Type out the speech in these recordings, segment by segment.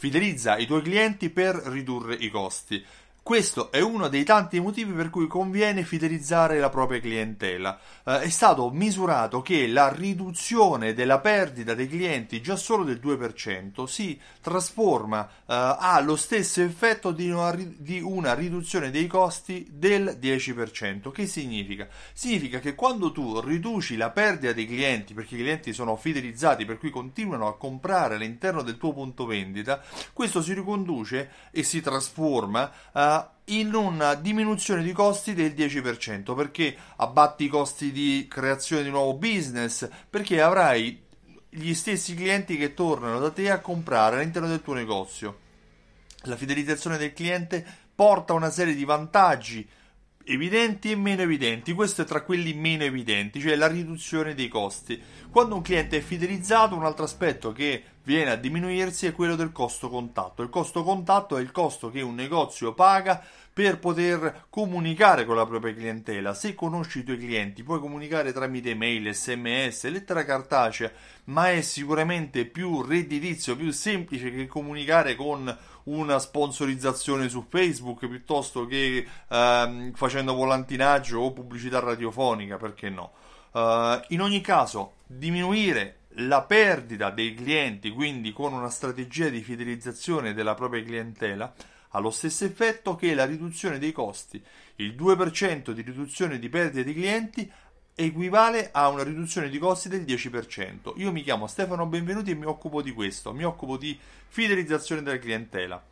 Fidelizza i tuoi clienti per ridurre i costi. Questo è uno dei tanti motivi per cui conviene fidelizzare la propria clientela. È stato misurato che la riduzione della perdita dei clienti già solo del 2% si trasforma, ha lo stesso effetto di una riduzione dei costi del 10%. Che significa? Significa che quando tu riduci la perdita dei clienti, perché i clienti sono fidelizzati, per cui continuano a comprare all'interno del tuo punto vendita, questo si riconduce e si trasforma in una diminuzione di costi del 10%, perché abbatti i costi di creazione di nuovo business, perché avrai gli stessi clienti che tornano da te a comprare all'interno del tuo negozio. La fidelizzazione del cliente porta una serie di vantaggi evidenti e meno evidenti. Questo è tra quelli meno evidenti, cioè la riduzione dei costi. Quando un cliente è fidelizzato, un altro aspetto che viene a diminuirsi è quello del costo contatto. Il costo contatto è il costo che un negozio paga per poter comunicare con la propria clientela. Se conosci i tuoi clienti, puoi comunicare tramite mail, SMS, lettera cartacea, ma è sicuramente più redditizio, più semplice che comunicare con una sponsorizzazione su Facebook piuttosto che facendo volantinaggio o pubblicità radiofonica, perché no? In ogni caso, diminuire la perdita dei clienti, quindi con una strategia di fidelizzazione della propria clientela, ha lo stesso effetto che la riduzione dei costi. Il 2% di riduzione di perdita di clienti equivale a una riduzione di costi del 10%. Io mi chiamo Stefano Benvenuti e mi occupo di questo, mi occupo di fidelizzazione della clientela.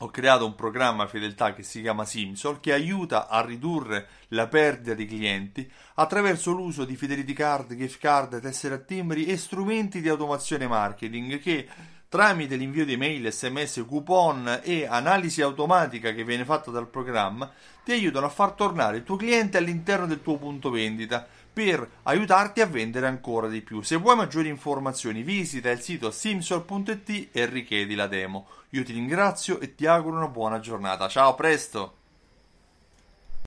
Ho creato un programma fedeltà che si chiama SimSol, che aiuta a ridurre la perdita di clienti attraverso l'uso di fidelity card, gift card, tessere a timbri e strumenti di automazione marketing che, tramite l'invio di mail, SMS, coupon e analisi automatica che viene fatta dal programma, ti aiutano a far tornare il tuo cliente all'interno del tuo punto vendita per aiutarti a vendere ancora di più. Se vuoi maggiori informazioni, visita il sito simsol.it e richiedi la demo. Io ti ringrazio e ti auguro una buona giornata. Ciao, a presto!